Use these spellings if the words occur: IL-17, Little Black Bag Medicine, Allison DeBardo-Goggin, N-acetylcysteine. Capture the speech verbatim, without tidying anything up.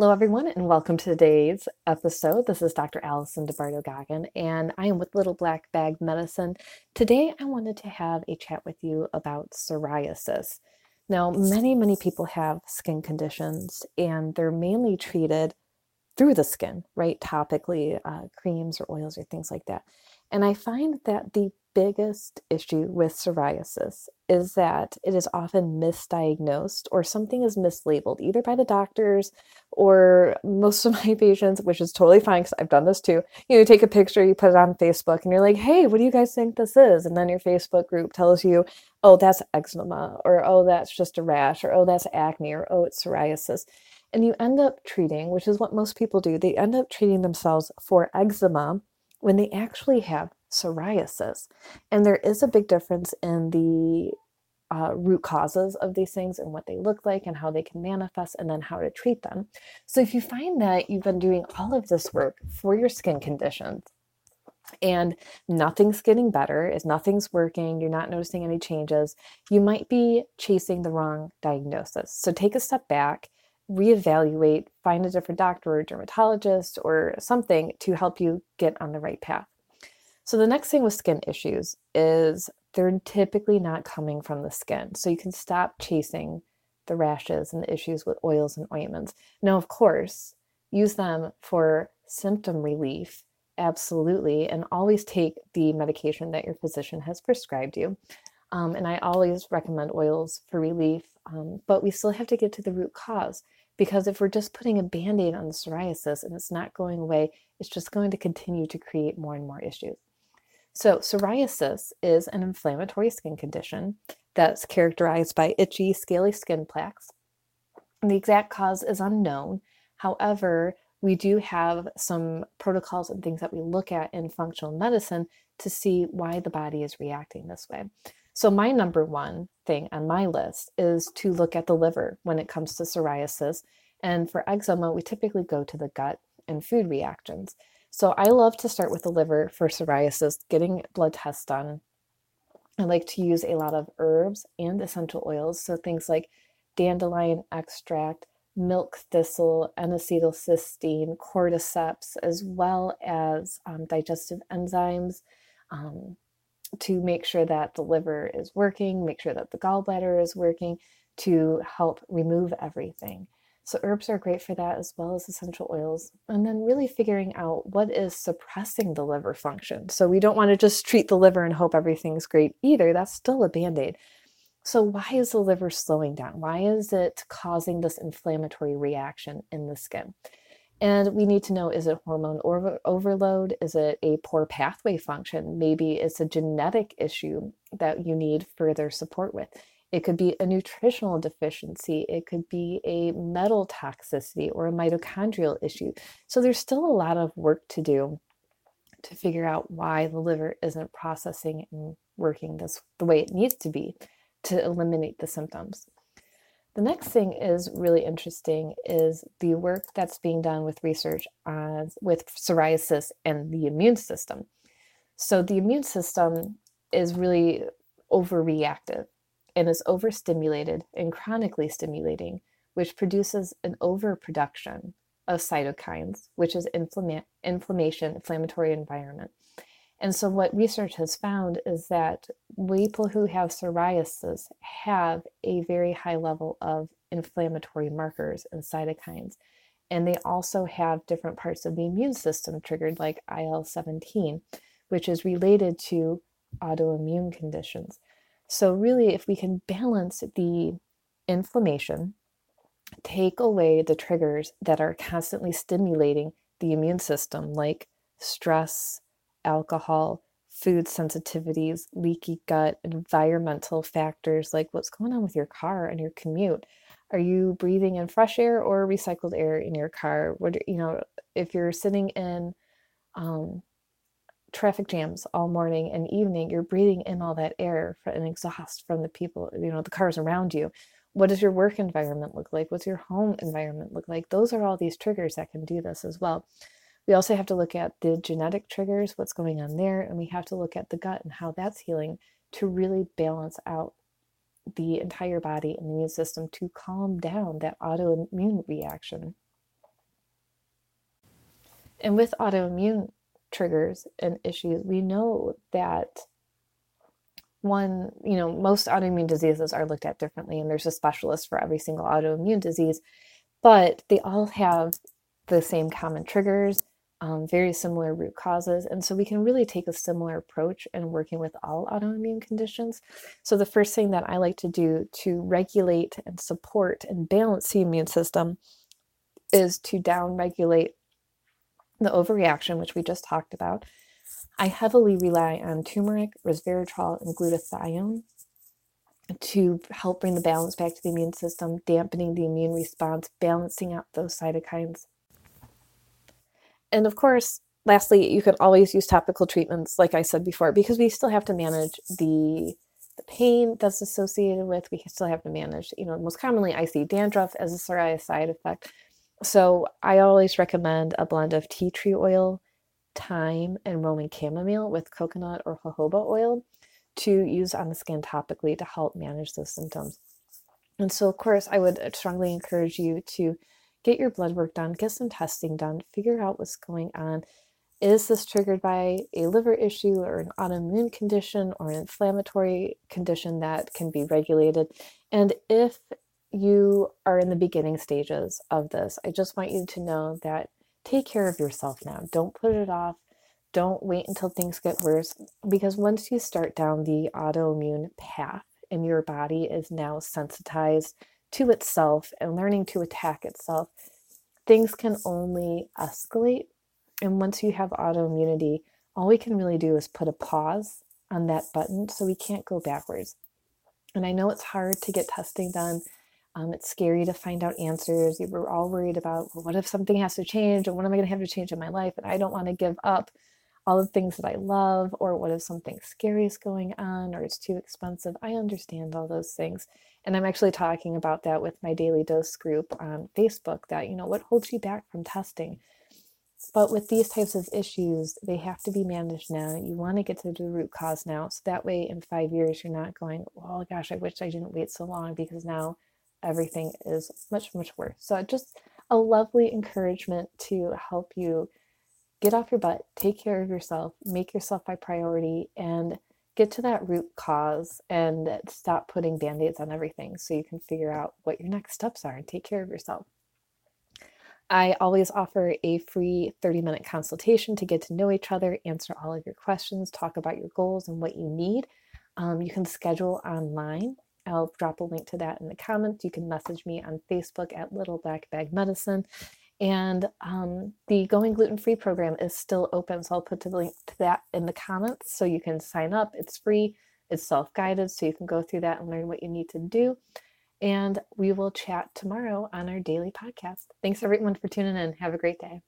Hello, everyone, and welcome to today's episode. This is Doctor Allison DeBardo-Goggin, and I am with Little Black Bag Medicine. Today, I wanted to have a chat with you about psoriasis. Now, many, many people have skin conditions, and they're mainly treated through the skin, right? Topically, uh, creams or oils or things like that. And I find that the biggest issue with psoriasis is that it is often misdiagnosed, or something is mislabeled either by the doctors or most of my patients, which is totally fine because I've done this too. You know, you take a picture, you put it on Facebook, and you're like, hey, what do you guys think this is? And then your Facebook group tells you, oh, that's eczema, or oh, that's just a rash, or oh, that's acne, or oh, it's psoriasis. And you end up treating, which is what most people do, they end up treating themselves for eczema when they actually have psoriasis. And there is a big difference in the uh, root causes of these things and what they look like and how they can manifest and then how to treat them. So if you find that you've been doing all of this work for your skin conditions and nothing's getting better, if nothing's working, you're not noticing any changes, you might be chasing the wrong diagnosis. So take a step back, reevaluate, find a different doctor or dermatologist or something to help you get on the right path. So the next thing with skin issues is they're typically not coming from the skin. So you can stop chasing the rashes and the issues with oils and ointments. Now, of course, use them for symptom relief, absolutely, and always take the medication that your physician has prescribed you. Um, and I always recommend oils for relief, um, but we still have to get to the root cause. Because if we're just putting a Band-Aid on the psoriasis and it's not going away, it's just going to continue to create more and more issues. So psoriasis is an inflammatory skin condition that's characterized by itchy, scaly skin plaques. The exact cause is unknown. However, we do have some protocols and things that we look at in functional medicine to see why the body is reacting this way. So my number one thing on my list is to look at the liver when it comes to psoriasis. And for eczema, we typically go to the gut and food reactions. So I love to start with the liver for psoriasis, getting blood tests done. I like to use a lot of herbs and essential oils. So things like dandelion extract, milk thistle, N-acetylcysteine, cordyceps, as well as um, digestive enzymes um, to make sure that the liver is working, make sure that the gallbladder is working to help remove everything. So herbs are great for that, as well as essential oils. And then really figuring out what is suppressing the liver function. So we don't want to just treat the liver and hope everything's great either. That's still a Band-Aid. So why is the liver slowing down? Why is it causing this inflammatory reaction in the skin? And we need to know, is it hormone over- overload? Is it a poor pathway function? Maybe it's a genetic issue that you need further support with. It could be a nutritional deficiency. It could be a metal toxicity or a mitochondrial issue. So there's still a lot of work to do to figure out why the liver isn't processing and working this the way it needs to be to eliminate the symptoms. The next thing is really interesting is the work that's being done with research on, with psoriasis and the immune system. So the immune system is really overreactive and is overstimulated and chronically stimulating, which produces an overproduction of cytokines, which is inflama- inflammation, inflammatory environment. And so what research has found is that people who have psoriasis have a very high level of inflammatory markers and cytokines. And they also have different parts of the immune system triggered, like I L seventeen, which is related to autoimmune conditions. So really, if we can balance the inflammation, take away the triggers that are constantly stimulating the immune system, like stress, alcohol, food sensitivities, leaky gut, environmental factors, like what's going on with your car and your commute. Are you breathing in fresh air or recycled air in your car? What, you know, if you're sitting in um, traffic jams all morning and evening, you're breathing in all that air and exhaust from the people, you know, the cars around you. What does your work environment look like? What's your home environment look like? Those are all these triggers that can do this as well. We also have to look at the genetic triggers, what's going on there, and we have to look at the gut and how that's healing to really balance out the entire body and immune system to calm down that autoimmune reaction. And with autoimmune triggers and issues, we know that one, you know, most autoimmune diseases are looked at differently, and there's a specialist for every single autoimmune disease, but they all have the same common triggers, um, very similar root causes. And so we can really take a similar approach in working with all autoimmune conditions. So the first thing that I like to do to regulate and support and balance the immune system is to downregulate the overreaction, which we just talked about. I heavily rely on turmeric, resveratrol, and glutathione to help bring the balance back to the immune system, dampening the immune response, balancing out those cytokines. And of course, lastly, you can always use topical treatments, like I said before, because we still have to manage the, the pain that's associated with, we still have to manage, you know, most commonly I see dandruff as a side effect. So I always recommend a blend of tea tree oil, thyme, and Roman chamomile with coconut or jojoba oil to use on the skin topically to help manage those symptoms. And so, of course, I would strongly encourage you to get your blood work done, get some testing done, figure out what's going on. Is this triggered by a liver issue or an autoimmune condition or an inflammatory condition that can be regulated? And if you are in the beginning stages of this, I just want you to know that take care of yourself now. Don't put it off. Don't wait until things get worse, because once you start down the autoimmune path and your body is now sensitized to itself and learning to attack itself, things can only escalate. And once you have autoimmunity, all we can really do is put a pause on that button, so we can't go backwards. And I know it's hard to get testing done. Um, it's scary to find out answers. We're all worried about, well, what if something has to change? And what am I going to have to change in my life? And I don't want to give up all the things that I love. Or what if something scary is going on, or it's too expensive? I understand all those things. And I'm actually talking about that with my Daily Dose group on Facebook, that, you know, what holds you back from testing? But with these types of issues, they have to be managed now. You want to get to the root cause now. So that way in five years, you're not going, oh gosh, I wish I didn't wait so long, because now everything is much, much worse. So just a lovely encouragement to help you get off your butt, take care of yourself, make yourself my priority, and get to that root cause and stop putting band-aids on everything, so you can figure out what your next steps are and take care of yourself. I always offer a free thirty minute consultation to get to know each other, answer all of your questions, talk about your goals and what you need. Um, you can schedule online. I'll drop a link to that in the comments. You can message me on Facebook at Little Black Bag Medicine. And um, the Going Gluten-Free program is still open, so I'll put the link to that in the comments so you can sign up. It's free. It's self-guided, so you can go through that and learn what you need to do. And we will chat tomorrow on our daily podcast. Thanks, everyone, for tuning in. Have a great day.